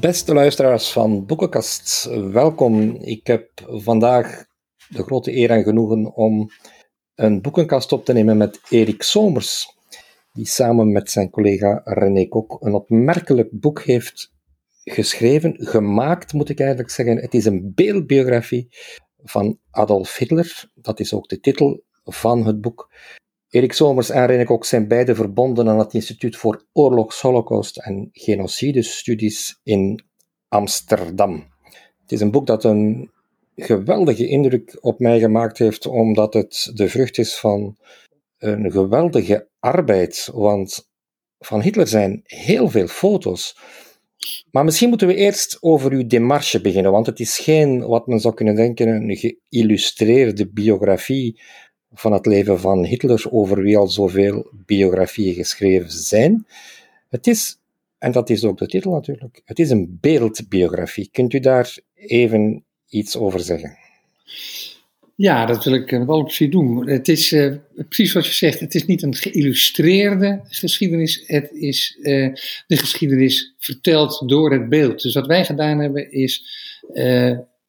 Beste luisteraars van Boekenkast, welkom. Ik heb vandaag de grote eer en genoegen om een boekenkast op te nemen met Erik Somers, die samen met zijn collega René Kok een opmerkelijk boek heeft geschreven, gemaakt moet ik eigenlijk zeggen. Het is een beeldbiografie van Adolf Hitler, dat is ook de titel van het boek. Erik Somers en René Kok zijn beide verbonden aan het Instituut voor Oorlogs, Holocaust en Genocide Studies in Amsterdam. Het is een boek dat een geweldige indruk op mij gemaakt heeft, omdat het de vrucht is van een geweldige arbeid. Want van Hitler zijn heel veel foto's. Maar misschien moeten we eerst over uw démarche beginnen, want het is geen, wat men zou kunnen denken, een geïllustreerde biografie van het leven van Hitler, over wie al zoveel biografieën geschreven zijn. Het is, en dat is ook de titel natuurlijk, het is een beeldbiografie. Kunt u daar even iets over zeggen? Ja, dat wil ik wel precies doen. Het is precies wat je zegt, het is niet een geïllustreerde geschiedenis, het is de geschiedenis verteld door het beeld. Dus wat wij gedaan hebben is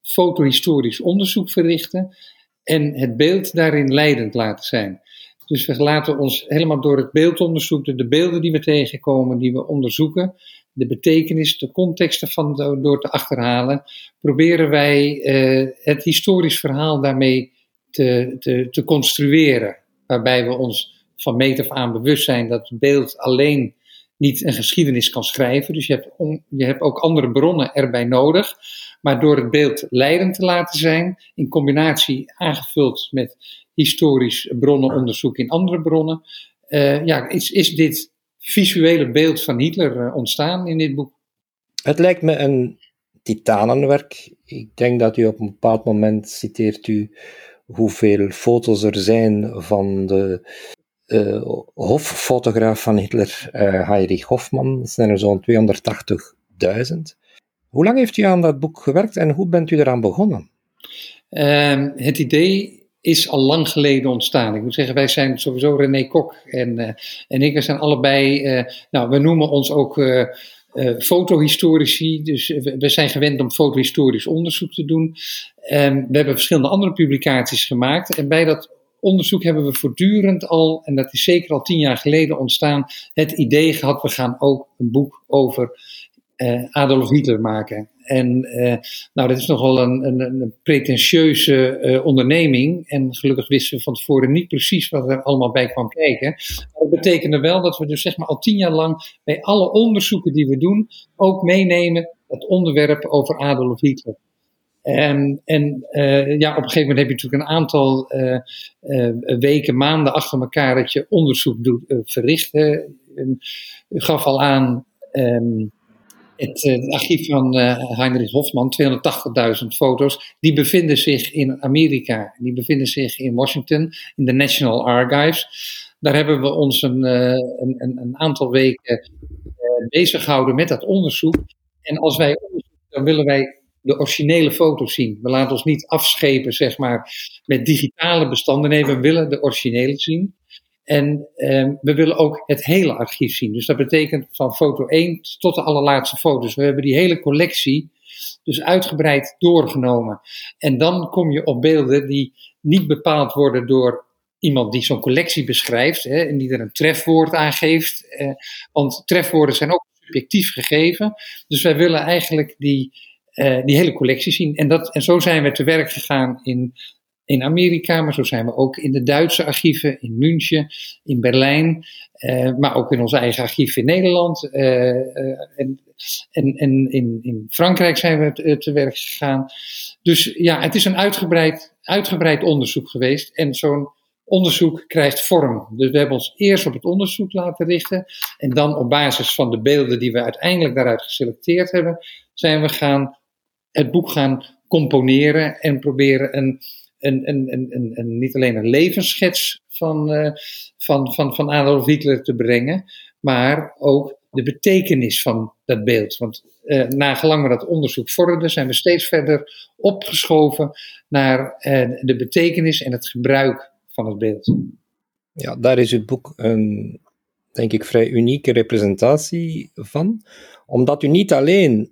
fotohistorisch onderzoek verrichten en het beeld daarin leidend laten zijn. Dus we laten ons helemaal door het beeldonderzoek, de beelden die we tegenkomen, die we onderzoeken, de betekenis, de contexten van door te achterhalen, proberen wij het historisch verhaal daarmee te construeren. Waarbij we ons van meet af aan bewust zijn dat het beeld alleen niet een geschiedenis kan schrijven. Dus je hebt ook andere bronnen erbij nodig. Maar door het beeld leidend te laten zijn, in combinatie aangevuld met historisch bronnenonderzoek in andere bronnen, is dit visuele beeld van Hitler ontstaan in dit boek. Het lijkt me een titanenwerk. Ik denk dat u op een bepaald moment citeert u hoeveel foto's er zijn van de hoffotograaf van Hitler, Heinrich Hoffmann. Dat zijn er zo'n 280.000. Hoe lang heeft u aan dat boek gewerkt en hoe bent u eraan begonnen? Het idee is al lang geleden ontstaan. Ik moet zeggen, wij zijn sowieso René Kok en ik. We zijn allebei, we noemen ons ook fotohistorici. Dus we zijn gewend om fotohistorisch onderzoek te doen. We hebben verschillende andere publicaties gemaakt. En bij dat onderzoek hebben we voortdurend al, en dat is zeker al 10 jaar geleden ontstaan, het idee gehad, we gaan ook een boek over Adolf Hitler maken. En dat is nogal een pretentieuze onderneming. En gelukkig wisten we van tevoren niet precies wat er allemaal bij kwam kijken. Maar dat betekende wel dat we dus zeg maar al 10 jaar lang bij alle onderzoeken die we doen ook meenemen het onderwerp over Adolf Hitler. Op een gegeven moment heb je natuurlijk een aantal weken, maanden achter elkaar dat je onderzoek doet verrichten. U gaf al aan het archief van Heinrich Hoffmann, 280.000 foto's, die bevinden zich in Amerika. Die bevinden zich in Washington, in de National Archives. Daar hebben we ons een aantal weken bezig gehouden met dat onderzoek. En als wij onderzoeken, dan willen wij de originele foto's zien. We laten ons niet afschepen, zeg maar, met digitale bestanden. Nee, we willen de originele zien. En we willen ook het hele archief zien. Dus dat betekent van foto 1 tot de allerlaatste foto's. We hebben die hele collectie dus uitgebreid doorgenomen. En dan kom je op beelden die niet bepaald worden door iemand die zo'n collectie beschrijft, hè, en die er een trefwoord aan geeft. Want trefwoorden zijn ook subjectief gegeven. Dus wij willen eigenlijk die hele collectie zien. En zo zijn we te werk gegaan in Amerika, maar zo zijn we ook in de Duitse archieven, in München, in Berlijn, maar ook in ons eigen archief in Nederland. En in Frankrijk zijn we te werk gegaan. Dus ja, het is een uitgebreid onderzoek geweest en zo'n onderzoek krijgt vorm. Dus we hebben ons eerst op het onderzoek laten richten en dan op basis van de beelden die we uiteindelijk daaruit geselecteerd hebben, zijn we het boek gaan componeren en proberen een niet alleen een levensschets van Adolf Hitler te brengen, maar ook de betekenis van dat beeld. Want nagelang we dat onderzoek vorderden, zijn we steeds verder opgeschoven naar de betekenis en het gebruik van het beeld. Ja, daar is uw boek een, denk ik, vrij unieke representatie van, omdat u niet alleen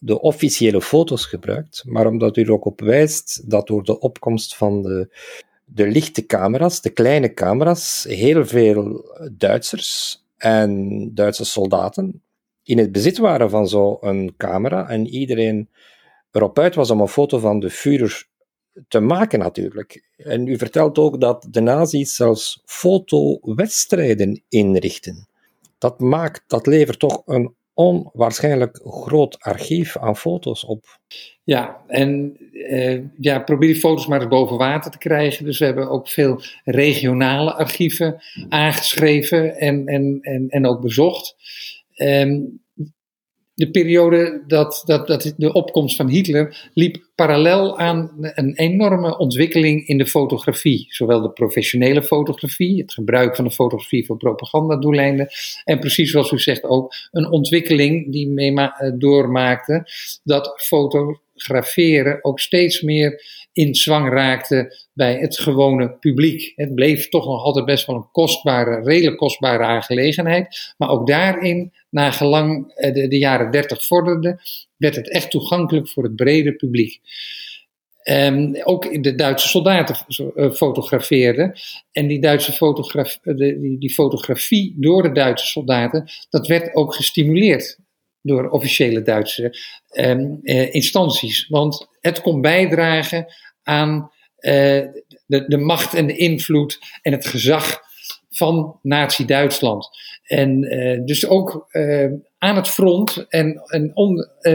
de officiële foto's gebruikt, maar omdat u er ook op wijst dat door de opkomst van de lichte camera's, de kleine camera's, heel veel Duitsers en Duitse soldaten in het bezit waren van zo'n camera en iedereen erop uit was om een foto van de Führer te maken natuurlijk. En u vertelt ook dat de nazi's zelfs fotowedstrijden inrichten. Dat levert toch een onwaarschijnlijk groot archief aan foto's op. Ja, en probeer die foto's maar eens boven water te krijgen. Dus we hebben ook veel regionale archieven aangeschreven en ook bezocht. De periode dat de opkomst van Hitler liep parallel aan een enorme ontwikkeling in de fotografie. Zowel de professionele fotografie, het gebruik van de fotografie voor propagandadoeleinden. En precies zoals u zegt ook een ontwikkeling die doormaakte dat fotograferen ook steeds meer in zwang raakte bij het gewone publiek. Het bleef toch nog altijd best wel een redelijk kostbare aangelegenheid. Maar ook daarin, na gelang de jaren 30 vorderde, werd het echt toegankelijk voor het brede publiek. Ook de Duitse soldaten fotografeerden. En die Duitse fotografie door de Duitse soldaten, dat werd ook gestimuleerd door officiële Duitse instanties. Want het kon bijdragen aan de macht en de invloed en het gezag van Nazi-Duitsland. En dus ook aan het front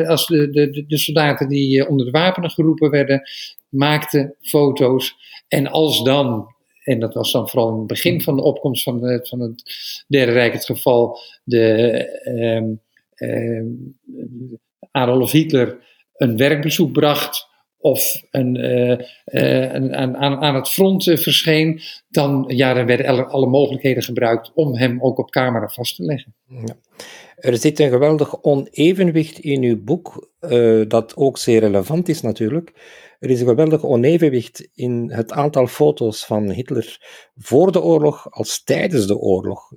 als de soldaten die onder de wapenen geroepen werden, maakten foto's. En als dan, en dat was dan vooral in het begin van de opkomst van het Derde Rijk het geval, Adolf Hitler een werkbezoek bracht of aan het front verscheen, dan werden alle mogelijkheden gebruikt om hem ook op camera vast te leggen. Ja. Er zit een geweldig onevenwicht in uw boek, dat ook zeer relevant is natuurlijk. Er is een geweldig onevenwicht in het aantal foto's van Hitler voor de oorlog als tijdens de oorlog.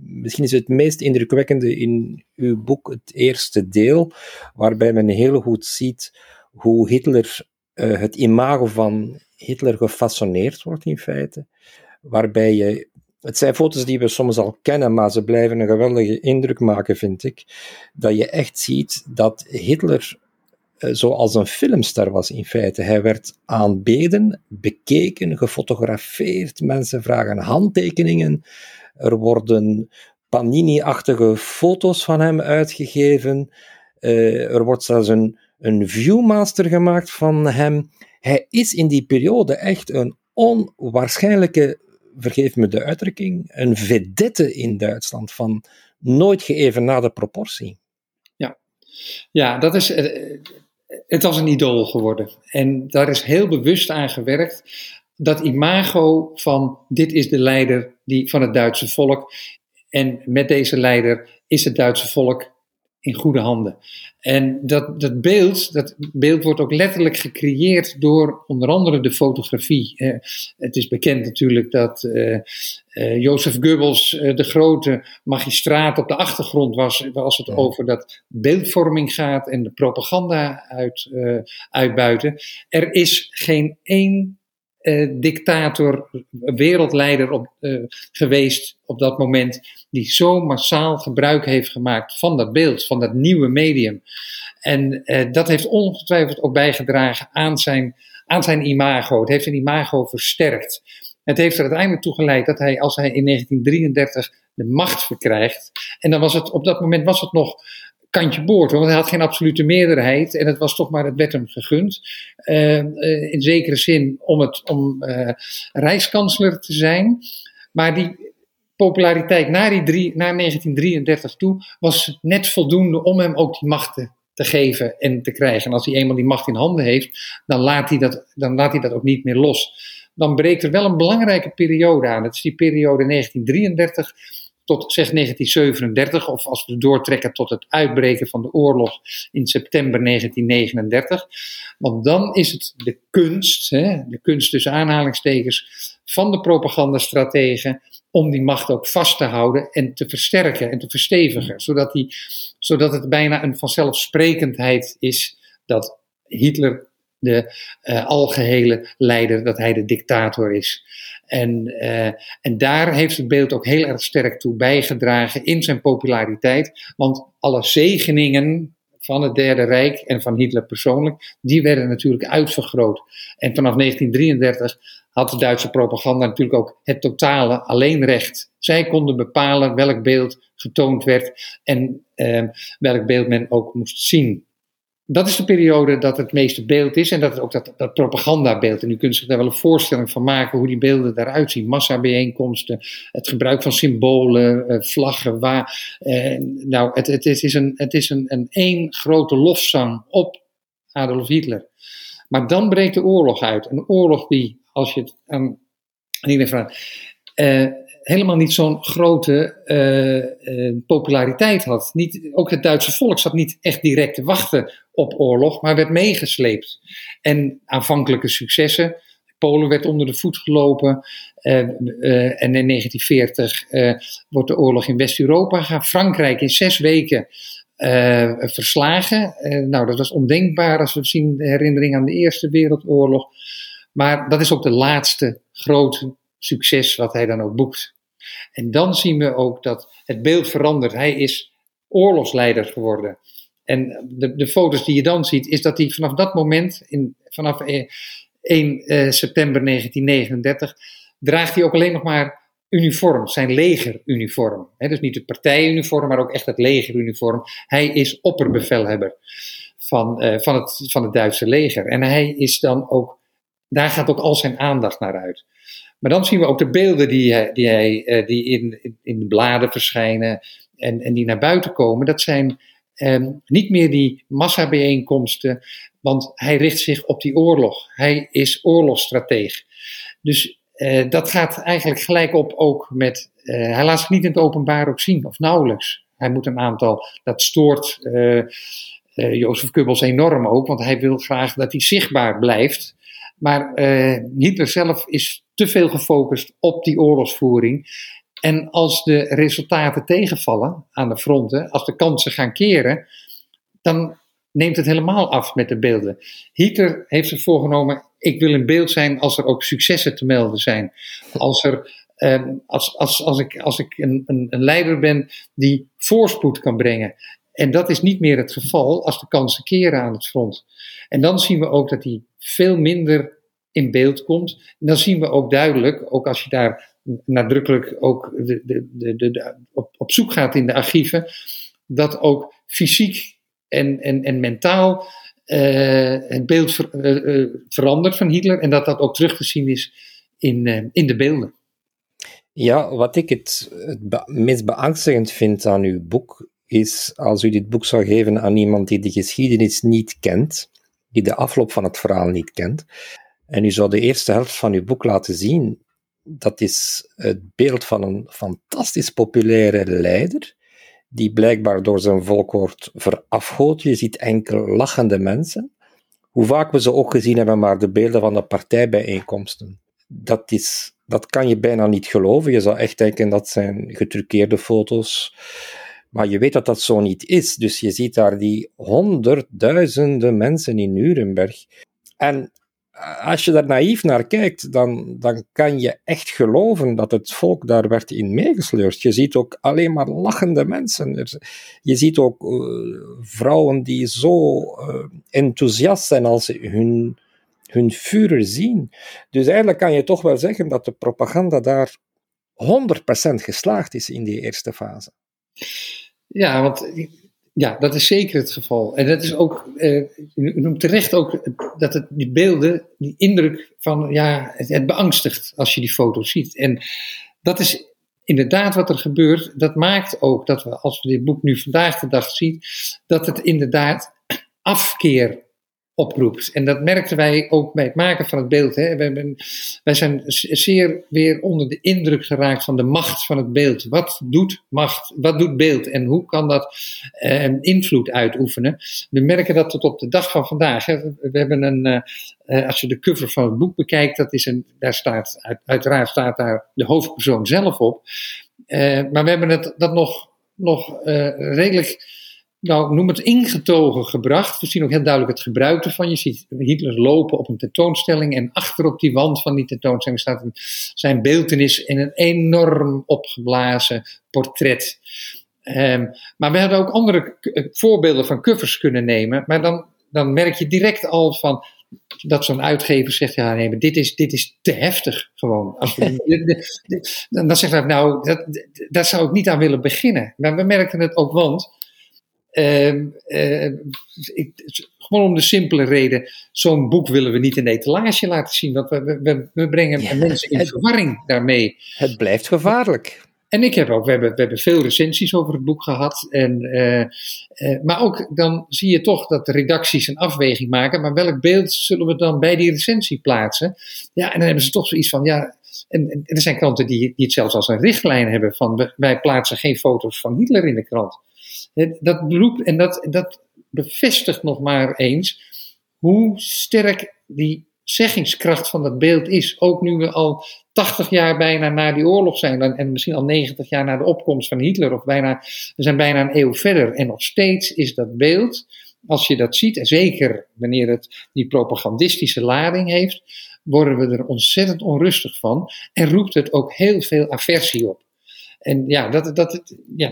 Misschien is het meest indrukwekkende in uw boek het eerste deel, waarbij men heel goed ziet hoe Hitler, het imago van Hitler gefascineerd wordt in feite, waarbij je... Het zijn foto's die we soms al kennen, maar ze blijven een geweldige indruk maken, vind ik. Dat je echt ziet dat Hitler zoals een filmster was in feite. Hij werd aanbeden, bekeken, gefotografeerd. Mensen vragen handtekeningen. Er worden Panini-achtige foto's van hem uitgegeven. Er wordt zelfs een viewmaster gemaakt van hem. Hij is in die periode echt een onwaarschijnlijke, vergeef me de uitdrukking, een vedette in Duitsland van nooit geëvenaarde proportie. Ja, dat is... Het was een idool geworden. En daar is heel bewust aan gewerkt. Dat imago van dit is de leider van het Duitse volk. En met deze leider is het Duitse volk in goede handen. En dat beeld wordt ook letterlijk gecreëerd door onder andere de fotografie. Het is bekend natuurlijk dat Joseph Goebbels de grote magistraat op de achtergrond was als het over dat beeldvorming gaat en de propaganda uitbuiten. Er is geen één dictator, wereldleider geweest op dat moment, die zo massaal gebruik heeft gemaakt van dat beeld, van dat nieuwe medium. En dat heeft ongetwijfeld ook bijgedragen aan zijn imago. Het heeft zijn imago versterkt. Het heeft er uiteindelijk toe geleid dat hij, als hij in 1933 de macht verkrijgt, en dan was het op dat moment nog kantje boord, want hij had geen absolute meerderheid en het was toch maar, het werd hem gegund in zekere zin om rijkskansler te zijn. Maar die populariteit na 1933 toe was net voldoende om hem ook die macht te geven en te krijgen. En als hij eenmaal die macht in handen heeft, dan laat hij dat ook niet meer los. Dan breekt er wel een belangrijke periode aan. Het is die periode 1933 tot zeg 1937, of als we doortrekken tot het uitbreken van de oorlog in september 1939. Want dan is het de kunst tussen aanhalingstekens, van de propagandastrategen om die macht ook vast te houden en te versterken en te verstevigen. Zodat het bijna een vanzelfsprekendheid is dat Hitler de algehele leider, dat hij de dictator is. En daar heeft het beeld ook heel erg sterk toe bijgedragen in zijn populariteit. Want alle zegeningen van het Derde Rijk en van Hitler persoonlijk, die werden natuurlijk uitvergroot. En vanaf 1933... had de Duitse propaganda natuurlijk ook het totale alleenrecht. Zij konden bepalen welk beeld getoond werd en welk beeld men ook moest zien. Dat is de periode dat het meeste beeld is en dat is ook dat propagandabeeld. En u kunt zich daar wel een voorstelling van maken hoe die beelden daaruit zien. Massabijeenkomsten, het gebruik van symbolen, vlaggen, het is een één grote lofzang op Adolf Hitler. Maar dan breekt de oorlog uit. Een oorlog die, als je het aan iedereen vraagt, helemaal niet zo'n grote populariteit had. Ook het Duitse volk zat niet echt direct te wachten op oorlog, maar werd meegesleept. En aanvankelijke successen. Polen werd onder de voet gelopen. En in 1940 wordt de oorlog in West-Europa. Frankrijk in 6 weken... verslagen. Dat was ondenkbaar als we zien de herinnering aan de Eerste Wereldoorlog. Maar dat is ook de laatste grote succes wat hij dan ook boekt. En dan zien we ook dat het beeld verandert. Hij is oorlogsleider geworden. En de foto's die je dan ziet is dat hij vanaf dat moment, vanaf 1 september 1939... draagt hij ook alleen nog maar uniform, zijn legeruniform. Dus niet het partijuniform, maar ook echt het legeruniform. Hij is opperbevelhebber van het Duitse leger. En hij is dan ook, daar gaat ook al zijn aandacht naar uit. Maar dan zien we ook de beelden die in de bladen verschijnen en die naar buiten komen. Dat zijn niet meer die massabijeenkomsten, want hij richt zich op die oorlog. Hij is oorlogsstrateeg. Dus dat gaat eigenlijk gelijk op ook met, hij laat zich niet in het openbaar ook zien, of nauwelijks. Hij moet een aantal, dat stoort Joseph Goebbels enorm ook, want hij wil graag dat hij zichtbaar blijft. Maar Hitler zelf is te veel gefocust op die oorlogsvoering. En als de resultaten tegenvallen aan de fronten, als de kansen gaan keren, dan neemt het helemaal af met de beelden. Hitler heeft zich voorgenomen, ik wil in beeld zijn als er ook successen te melden zijn. Als ik een leider ben die voorspoed kan brengen. En dat is niet meer het geval als de kansen keren aan het front. En dan zien we ook dat hij veel minder in beeld komt. En dan zien we ook duidelijk, ook als je daar nadrukkelijk ook op zoek gaat in de archieven, dat ook fysiek en mentaal het beeld verandert van Hitler en dat ook terug te zien is in de beelden. Ja, wat ik het meest beangstigend vind aan uw boek is, als u dit boek zou geven aan iemand die de geschiedenis niet kent, die de afloop van het verhaal niet kent, en u zou de eerste helft van uw boek laten zien, dat is het beeld van een fantastisch populaire leider, die blijkbaar door zijn volk wordt verafgood. Je ziet enkel lachende mensen. Hoe vaak we ze ook gezien hebben, maar de beelden van de partijbijeenkomsten. Dat kan je bijna niet geloven. Je zou echt denken, dat zijn getruckeerde foto's. Maar je weet dat dat zo niet is. Dus je ziet daar die 100.000 mensen in Nuremberg. En als je daar naïef naar kijkt, dan kan je echt geloven dat het volk daar werd in meegesleurd. Je ziet ook alleen maar lachende mensen. Je ziet ook vrouwen die zo enthousiast zijn als ze hun vuur zien. Dus eigenlijk kan je toch wel zeggen dat de propaganda daar 100% geslaagd is in die eerste fase. Ja, want ja, dat is zeker het geval. En dat is ook, u noemt terecht ook, dat die beelden, die indruk van, ja, het beangstigt als je die foto's ziet. En dat is inderdaad wat er gebeurt. Dat maakt ook dat we, als we dit boek nu vandaag de dag zien, dat het inderdaad afkeer oproept. En dat merkten wij ook bij het maken van het beeld. Hè. Wij zijn zeer weer onder de indruk geraakt van de macht van het beeld. Wat doet macht? Wat doet beeld? En hoe kan dat invloed uitoefenen? We merken dat tot op de dag van vandaag. Hè. We hebben als je de cover van het boek bekijkt, daar staat uiteraard de hoofdpersoon zelf op. Maar we hebben dat nog redelijk... Nou, noem het ingetogen gebracht. We zien ook heel duidelijk het gebruik ervan. Je ziet Hitler lopen op een tentoonstelling en achter op die wand van die tentoonstelling staat zijn beeltenis in een enorm opgeblazen portret. Maar we hadden ook andere voorbeelden van covers kunnen nemen, maar dan merk je direct al van dat zo'n uitgever zegt, ja nee, maar dit is te heftig gewoon. Dan zegt hij, nou, daar zou ik niet aan willen beginnen. Maar we merkten het ook, want gewoon om de simpele reden, zo'n boek willen we niet in de etalage laten zien, want we brengen mensen in verwarring daarmee. Het blijft gevaarlijk. En we hebben veel recensies over het boek gehad. Maar ook dan zie je toch dat de redacties een afweging maken, maar welk beeld zullen we dan bij die recensie plaatsen? Ja, en dan hebben ze toch zoiets van, ja... En er zijn kranten die het zelfs als een richtlijn hebben van, wij plaatsen geen foto's van Hitler in de krant. Dat roept, en dat bevestigt nog maar eens hoe sterk die zeggingskracht van dat beeld is. Ook nu we al 80 jaar bijna na die oorlog zijn en misschien al 90 jaar na de opkomst van Hitler, of we zijn bijna een eeuw verder. En nog steeds is dat beeld, als je dat ziet, en zeker wanneer het die propagandistische lading heeft, worden we er ontzettend onrustig van en roept het ook heel veel aversie op. En ja,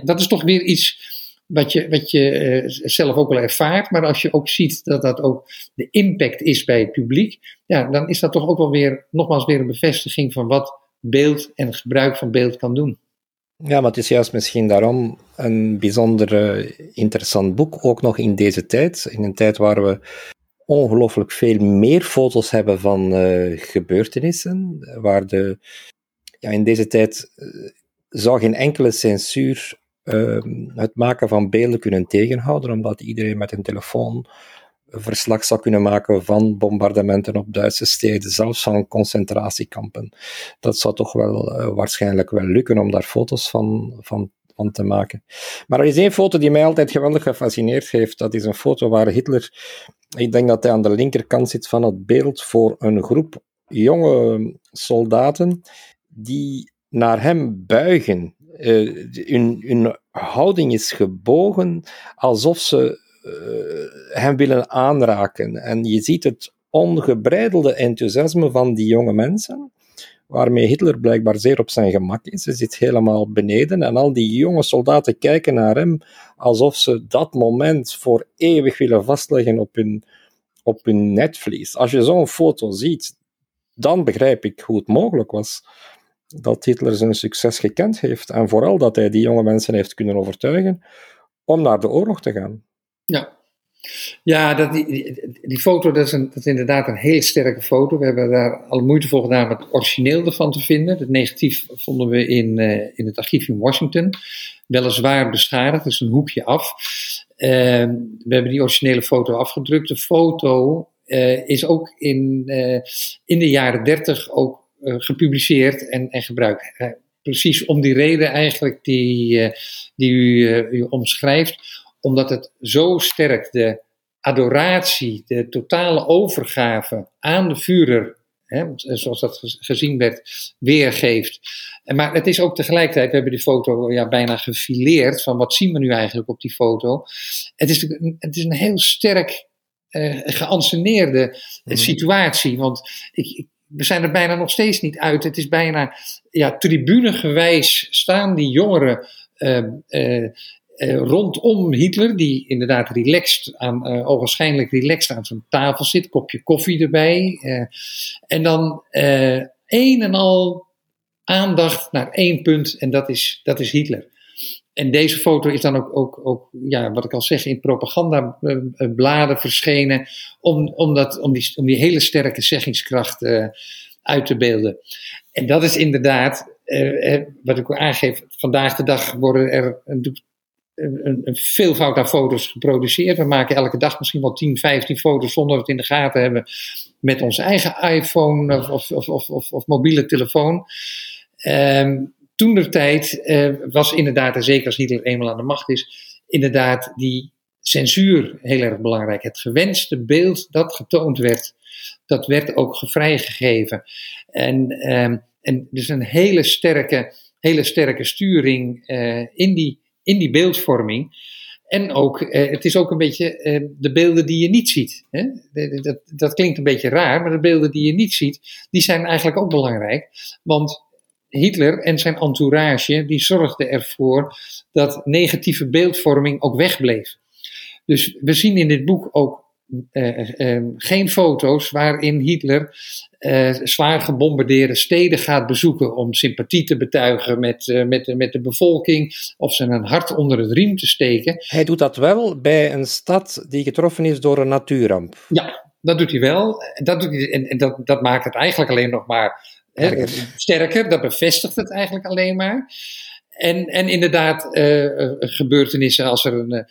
dat is toch weer iets wat je zelf ook wel ervaart, maar als je ook ziet dat ook de impact is bij het publiek, ja, dan is dat toch ook wel weer, nogmaals weer een bevestiging van wat beeld en het gebruik van beeld kan doen. Ja, maar het is juist misschien daarom een bijzonder interessant boek, ook nog in deze tijd, in een tijd waar we ongelooflijk veel meer foto's hebben van gebeurtenissen, waar in deze tijd zou geen enkele censuur het maken van beelden kunnen tegenhouden, omdat iedereen met een telefoon een verslag zou kunnen maken van bombardementen op Duitse steden, zelfs van concentratiekampen. Dat zou toch wel waarschijnlijk wel lukken om daar foto's van te maken. Maar er is één foto die mij altijd geweldig gefascineerd heeft. Dat is een foto waar Hitler, ik denk dat hij aan de linkerkant zit van het beeld, voor een groep jonge soldaten die naar hem buigen. Hun houding is gebogen alsof ze hem willen aanraken. En je ziet het ongebreidelde enthousiasme van die jonge mensen, waarmee Hitler blijkbaar zeer op zijn gemak is. Hij zit helemaal beneden en al die jonge soldaten kijken naar hem alsof ze dat moment voor eeuwig willen vastleggen op hun netvlies. Als je zo'n foto ziet, dan begrijp ik hoe het mogelijk was dat Hitler zijn succes gekend heeft en vooral dat hij die jonge mensen heeft kunnen overtuigen om naar de oorlog te gaan. Ja, die foto, dat is inderdaad een heel sterke foto. We hebben daar al moeite voor gedaan om het origineel ervan te vinden. Het negatief vonden we in het archief in Washington. Weliswaar beschadigd, dus een hoekje af. We hebben die originele foto afgedrukt. De foto is ook in de jaren 30 ook gepubliceerd en gebruikt. Precies om die reden eigenlijk die u omschrijft, omdat het zo sterk de adoratie, de totale overgave aan de Führer, zoals dat gezien werd, weergeeft. Maar het is ook tegelijkertijd, we hebben die foto bijna gefileerd, van wat zien we nu eigenlijk op die foto. Het is een heel sterk geanceneerde situatie, want we zijn er bijna nog steeds niet uit. Het is bijna tribunegewijs staan die jongeren rondom Hitler, die inderdaad ogenschijnlijk relaxed aan zijn tafel zit, kopje koffie erbij. En dan een en al aandacht naar één punt, en dat is Hitler. En deze foto is dan ook wat ik al zeg, in propagandabladen verschenen om die hele sterke zeggingskracht uit te beelden. En dat is inderdaad, wat ik al aangeef, vandaag de dag worden er een veelvoud aan foto's geproduceerd. We maken elke dag misschien wel 10, 15 foto's zonder dat we het in de gaten hebben met onze eigen iPhone of mobiele telefoon. Toentertijd was inderdaad, en zeker als Hitler eenmaal aan de macht is, inderdaad die censuur heel erg belangrijk. Het gewenste beeld dat getoond werd, dat werd ook vrijgegeven. En dus een hele sterke sturing in die beeldvorming. En ook, het is ook een beetje de beelden die je niet ziet. Hè? Dat klinkt een beetje raar, maar de beelden die je niet ziet, die zijn eigenlijk ook belangrijk. Want Hitler en zijn entourage, die zorgden ervoor dat negatieve beeldvorming ook wegbleef. Dus we zien in dit boek ook geen foto's waarin Hitler zwaar gebombardeerde steden gaat bezoeken om sympathie te betuigen met de bevolking of ze een hart onder het riem te steken. Hij doet dat wel bij een stad die getroffen is door een natuurramp. Ja, dat doet hij wel. Dat maakt het eigenlijk alleen nog maar sterker. Dat bevestigt het eigenlijk alleen maar. En inderdaad, gebeurtenissen als er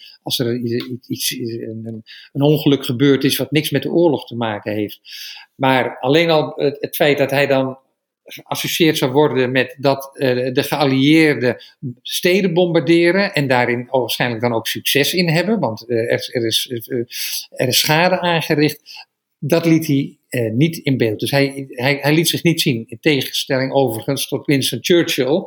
een ongeluk gebeurd is wat niks met de oorlog te maken heeft. Maar alleen al het feit dat hij dan geassocieerd zou worden met dat de geallieerden steden bombarderen en daarin waarschijnlijk dan ook succes in hebben, want er is schade aangericht, dat liet hij niet in beeld. Dus hij liet zich niet zien, in tegenstelling overigens tot Winston Churchill,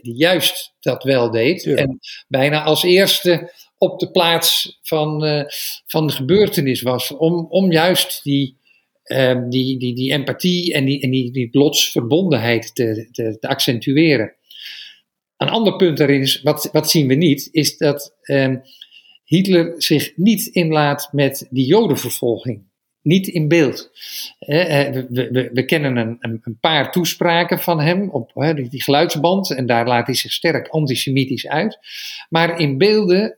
die juist dat wel deed. Ja. En bijna als eerste op de plaats van de gebeurtenis was. Om juist die empathie en die lotsverbondenheid te accentueren. Een ander punt daarin is, wat zien we niet, is dat Hitler zich niet inlaat met die Jodenvervolging. Niet in beeld. We kennen een paar toespraken van hem op die geluidsband en daar laat hij zich sterk antisemitisch uit. Maar in beelden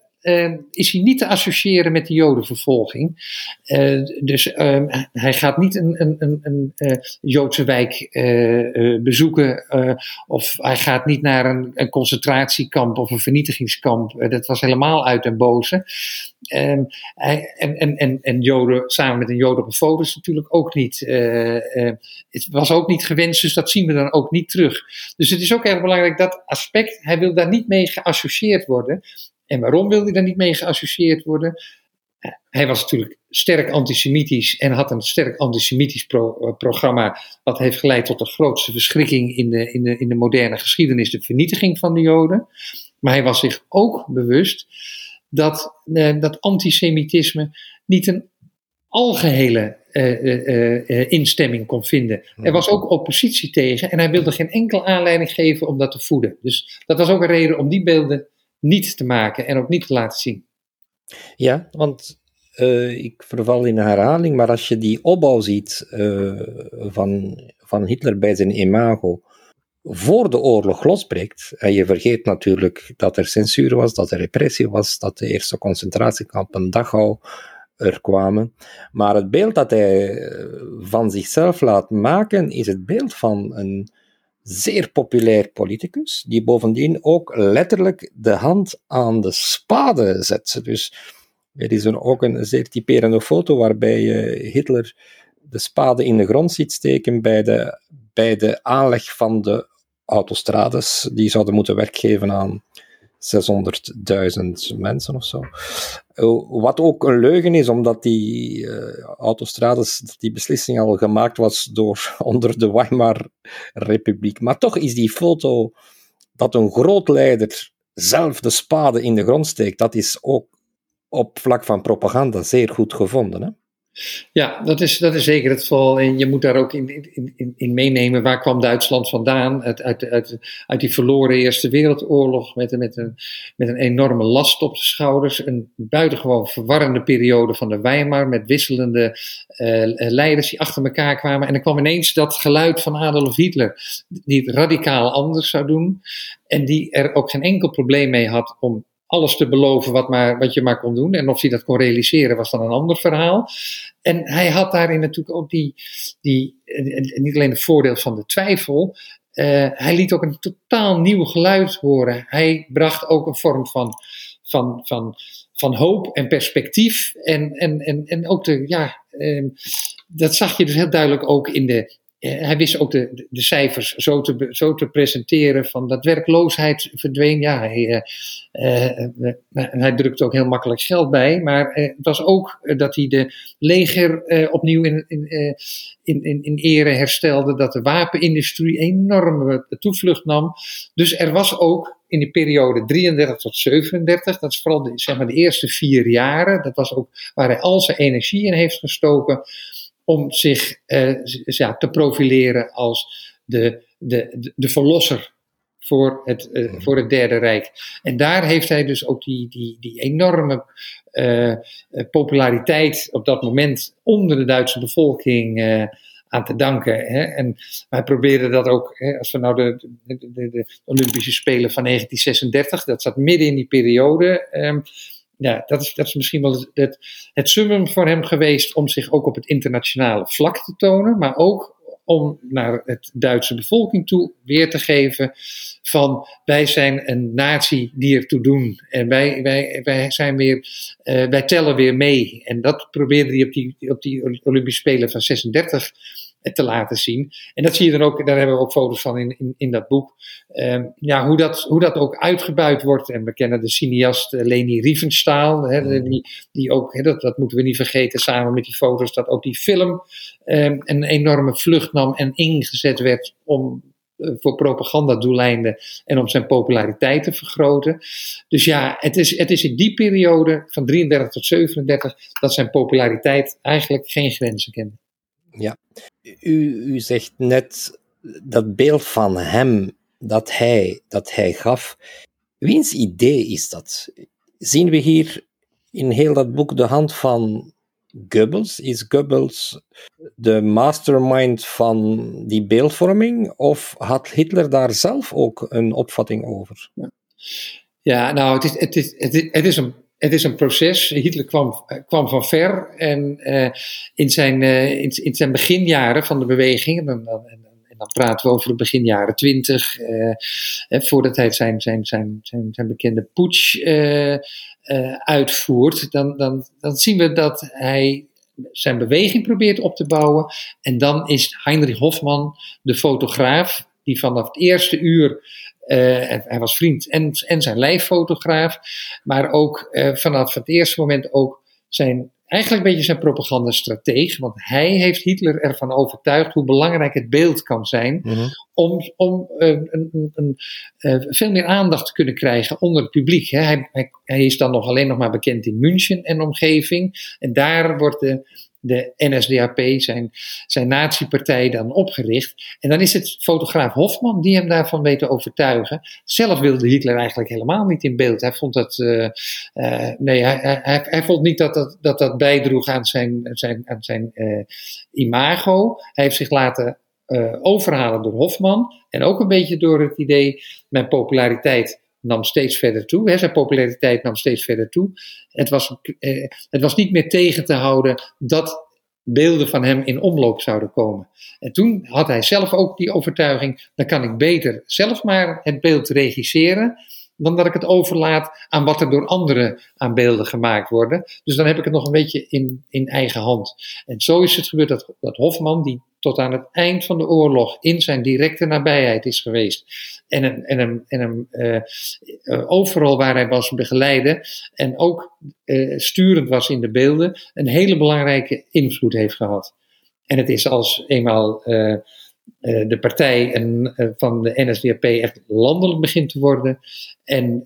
is hij niet te associëren met de Jodenvervolging. Dus hij gaat niet een Joodse wijk bezoeken. Of hij gaat niet naar een concentratiekamp of een vernietigingskamp. Dat was helemaal uit den boze. En Joden samen met een Jood op een foto is natuurlijk ook niet. Het was ook niet gewenst, dus dat zien we dan ook niet terug. Dus het is ook erg belangrijk, dat aspect. Hij wil daar niet mee geassocieerd worden. En waarom wilde hij daar niet mee geassocieerd worden? Hij was natuurlijk sterk antisemitisch en had een sterk antisemitisch programma, wat heeft geleid tot de grootste verschrikking in de moderne geschiedenis, de vernietiging van de Joden. Maar hij was zich ook bewust dat antisemitisme niet een algehele instemming kon vinden. Er was ook oppositie tegen en hij wilde geen enkele aanleiding geven om dat te voeden. Dus dat was ook een reden om die beelden niet te maken en ook niet te laten zien. Ja, want ik verval in herhaling, maar als je die opbouw ziet van Hitler bij zijn imago voor de oorlog losbreekt, en je vergeet natuurlijk dat er censuur was, dat er repressie was, dat de eerste concentratiekampen Dachau er kwamen, maar het beeld dat hij van zichzelf laat maken is het beeld van een zeer populair politicus, die bovendien ook letterlijk de hand aan de spade zet. Dus er is ook een zeer typerende foto waarbij Hitler de spade in de grond ziet steken bij de aanleg van de autostrades. Die zouden moeten werk geven aan 600.000 mensen of zo. Wat ook een leugen is, omdat die autostrades, die beslissing al gemaakt was onder de Weimar Republiek. Maar toch is die foto dat een groot leider zelf de spade in de grond steekt, dat is ook op vlak van propaganda zeer goed gevonden, hè? Ja, dat is zeker het geval. En je moet daar ook in meenemen, waar kwam Duitsland vandaan? Uit die verloren Eerste Wereldoorlog met een enorme last op de schouders. Een buitengewoon verwarrende periode van de Weimar met wisselende leiders die achter elkaar kwamen. En er kwam ineens dat geluid van Adolf Hitler, die het radicaal anders zou doen en die er ook geen enkel probleem mee had om alles te beloven wat je maar kon doen. En of hij dat kon realiseren was dan een ander verhaal. En hij had daarin natuurlijk ook niet alleen het voordeel van de twijfel. Hij liet ook een totaal nieuw geluid horen. Hij bracht ook een vorm van van hoop en perspectief. En ook de, ja, dat zag je dus heel duidelijk ook in de. Hij wist ook de cijfers zo te presenteren van dat werkloosheid verdween. Ja, hij drukte ook heel makkelijk geld bij. Maar het was ook dat hij de leger opnieuw in ere herstelde. Dat de wapenindustrie enorme toevlucht nam. Dus er was ook in de periode 33 tot 37, dat is vooral de eerste 4 jaren. Dat was ook waar hij al zijn energie in heeft gestoken. Om zich te profileren als de verlosser voor het Derde Rijk. En daar heeft hij dus ook die enorme populariteit op dat moment onder de Duitse bevolking aan te danken. Hè? En wij probeerden dat ook, hè, als we nou de Olympische Spelen van 1936, dat zat midden in die periode. Ja, dat is misschien wel het summum voor hem geweest om zich ook op het internationale vlak te tonen, maar ook om naar het Duitse bevolking toe weer te geven van wij zijn een natie die ertoe doen en wij tellen weer mee. En dat probeerde hij op die Olympische Spelen van 36 te laten zien. En dat zie je dan ook, daar hebben we ook foto's van in dat boek. Hoe dat ook uitgebuit wordt. En we kennen de cineast Leni Riefenstahl. Hè, die ook, hè, dat moeten we niet vergeten, samen met die foto's, dat ook die film een enorme vlucht nam en ingezet werd om voor propagandadoeleinden en om zijn populariteit te vergroten. Dus ja, het is in die periode van 33 tot 37... dat zijn populariteit eigenlijk geen grenzen kende. Ja, u zegt net dat beeld van hem dat hij gaf. Wiens idee is dat? Zien we hier in heel dat boek de hand van Goebbels? Is Goebbels de mastermind van die beeldvorming? Of had Hitler daar zelf ook een opvatting over? Ja, nou, het is een... Het is een proces. Hitler kwam van ver en in zijn beginjaren van de beweging, en dan praten we over de beginjaren 20, voordat hij zijn bekende putsch uitvoert, dan zien we dat hij zijn beweging probeert op te bouwen. En dan is Heinrich Hoffmann de fotograaf die vanaf het eerste uur... Hij was vriend en zijn lijffotograaf, maar ook vanaf het eerste moment ook eigenlijk een beetje zijn propagandastrateeg, want hij heeft Hitler ervan overtuigd hoe belangrijk het beeld kan zijn, mm-hmm. om veel meer aandacht te kunnen krijgen onder het publiek. Hè. Hij is dan alleen nog maar bekend in München en omgeving, en daar wordt de NSDAP, zijn nazi-partij, dan opgericht. En dan is het fotograaf Hoffmann die hem daarvan weet te overtuigen. Zelf wilde Hitler eigenlijk helemaal niet in beeld. Hij vond dat... Hij vond niet dat bijdroeg aan zijn imago. Hij heeft zich laten overhalen door Hoffmann. En ook een beetje door het idee... mijn populariteit nam steeds verder toe. Hè, zijn populariteit nam steeds verder toe. Het was niet meer tegen te houden dat beelden van hem in omloop zouden komen. En toen had hij zelf ook die overtuiging, dan kan ik beter zelf maar het beeld regisseren, dan dat ik het overlaat aan wat er door anderen aan beelden gemaakt worden. Dus dan heb ik het nog een beetje in eigen hand. En zo is het gebeurd dat Hoffmann, die tot aan het eind van de oorlog in zijn directe nabijheid is geweest en hem overal waar hij was begeleiden en ook sturend was in de beelden, een hele belangrijke invloed heeft gehad. En het is als eenmaal de partij van de NSDAP echt landelijk begint te worden en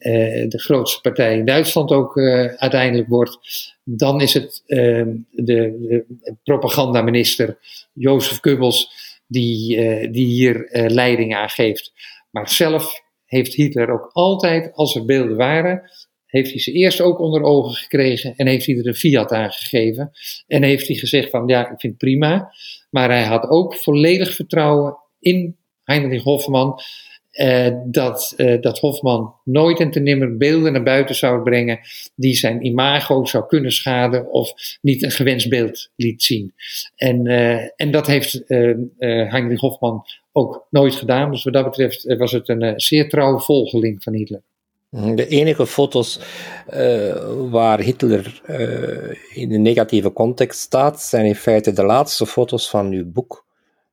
de grootste partij in Duitsland ook uiteindelijk wordt, dan is het de propagandaminister Joseph Goebbels die hier leiding aan geeft. Maar zelf heeft Hitler ook altijd, als er beelden waren, heeft hij ze eerst ook onder ogen gekregen en heeft hij er een fiat aan gegeven. En heeft hij gezegd van ja, ik vind het prima. Maar hij had ook volledig vertrouwen in Heinrich Hoffmann. Dat Hoffmann nooit en te nimmer beelden naar buiten zou brengen die zijn imago zou kunnen schaden of niet een gewenst beeld liet zien. En dat heeft Heinrich Hoffmann ook nooit gedaan. Dus wat dat betreft was het een zeer trouwe volgeling van Hitler. De enige foto's waar Hitler in een negatieve context staat, zijn in feite de laatste foto's van uw boek.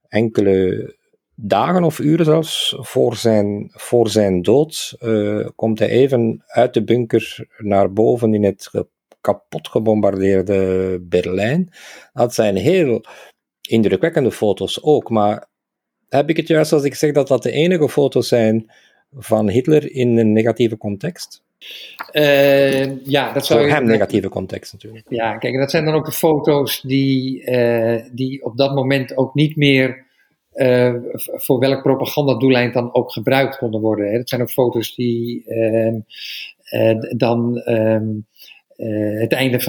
Enkele dagen of uren zelfs voor zijn dood komt hij even uit de bunker naar boven in het kapot gebombardeerde Berlijn. Dat zijn heel indrukwekkende foto's ook, maar heb ik het juist als ik zeg dat dat de enige foto's zijn van Hitler in een negatieve context? Ja, dat zou voor hem negatieve context natuurlijk. Ja, kijk, dat zijn dan ook de foto's die op dat moment ook niet meer voor welk propagandadoelein dan ook gebruikt konden worden. Hè. Dat zijn ook foto's die dan het einde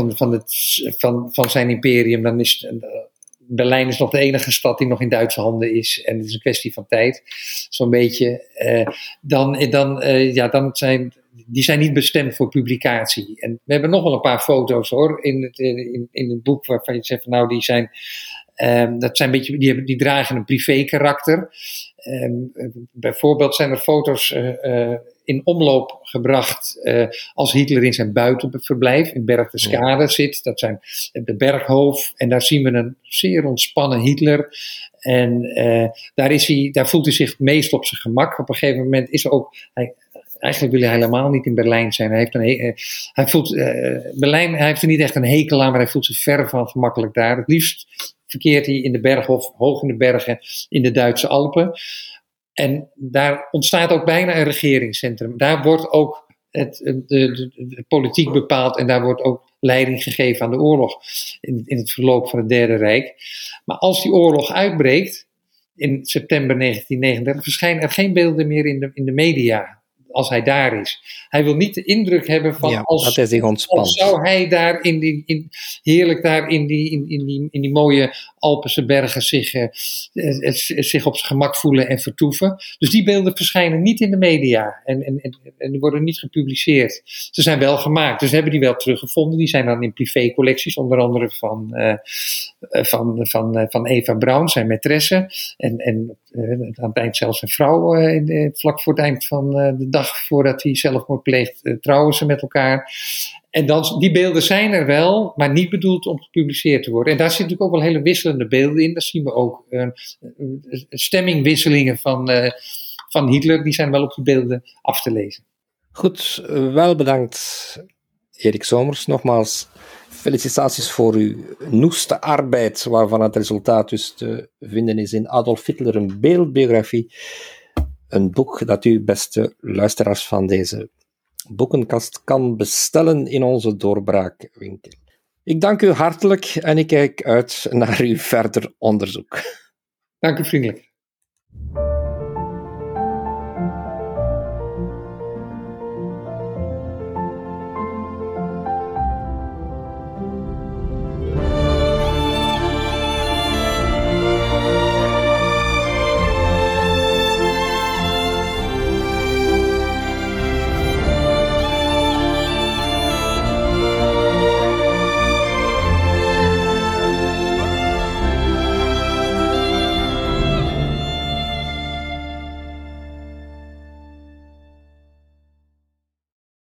van zijn imperium, dan is Berlijn is nog de enige stad die nog in Duitse handen is. En het is een kwestie van tijd. Zo'n beetje. Die zijn niet bestemd voor publicatie. En we hebben nog wel een paar foto's hoor. In het boek waarvan je zegt van nou die zijn. Dat zijn een beetje, die dragen een privé karakter. Bijvoorbeeld zijn er foto's in omloop gebracht als Hitler in zijn buitenverblijf in Berchtesgaden zit. Dat zijn de Berghof en daar zien we een zeer ontspannen Hitler. En daar voelt hij zich meest op zijn gemak. Op een gegeven moment is er ook... Eigenlijk wil hij helemaal niet in Berlijn zijn. Hij heeft er niet echt een hekel aan, maar hij voelt zich ver van gemakkelijk daar. Het liefst verkeert hij in de Berghof, hoog in de bergen, in de Duitse Alpen. En daar ontstaat ook bijna een regeringscentrum. Daar wordt ook de politiek bepaald en daar wordt ook leiding gegeven aan de oorlog in het verloop van het Derde Rijk. Maar als die oorlog uitbreekt, in september 1939, verschijnen er geen beelden meer in de media. Als hij daar is. Hij wil niet de indruk hebben van... Ja, als hij zich ontspant. Als zou hij daar heerlijk daar in die mooie Alpense bergen zich op zijn gemak voelen en vertoeven. Dus die beelden verschijnen niet in de media. En die worden niet gepubliceerd. Ze zijn wel gemaakt. Dus we hebben die wel teruggevonden. Die zijn dan in privécollecties. Onder andere van Eva Braun, zijn maîtresse. En aan het eind zelfs zijn vrouw, vlak voor het eind van de dag voordat hij zelfmoord pleegt, trouwen ze met elkaar. En dan, die beelden zijn er wel, maar niet bedoeld om gepubliceerd te worden. En daar zitten natuurlijk ook wel hele wisselende beelden in. Daar zien we ook stemmingwisselingen van Hitler. Die zijn wel op die beelden af te lezen. Goed, wel bedankt Erik Somers. Nogmaals, felicitaties voor uw noeste arbeid, waarvan het resultaat dus te vinden is in Adolf Hitler, een beeldbiografie. Een boek dat u, beste luisteraars van deze boekenkast, kan bestellen in onze doorbraakwinkel. Ik dank u hartelijk en ik kijk uit naar uw verder onderzoek. Dank u vriendelijk.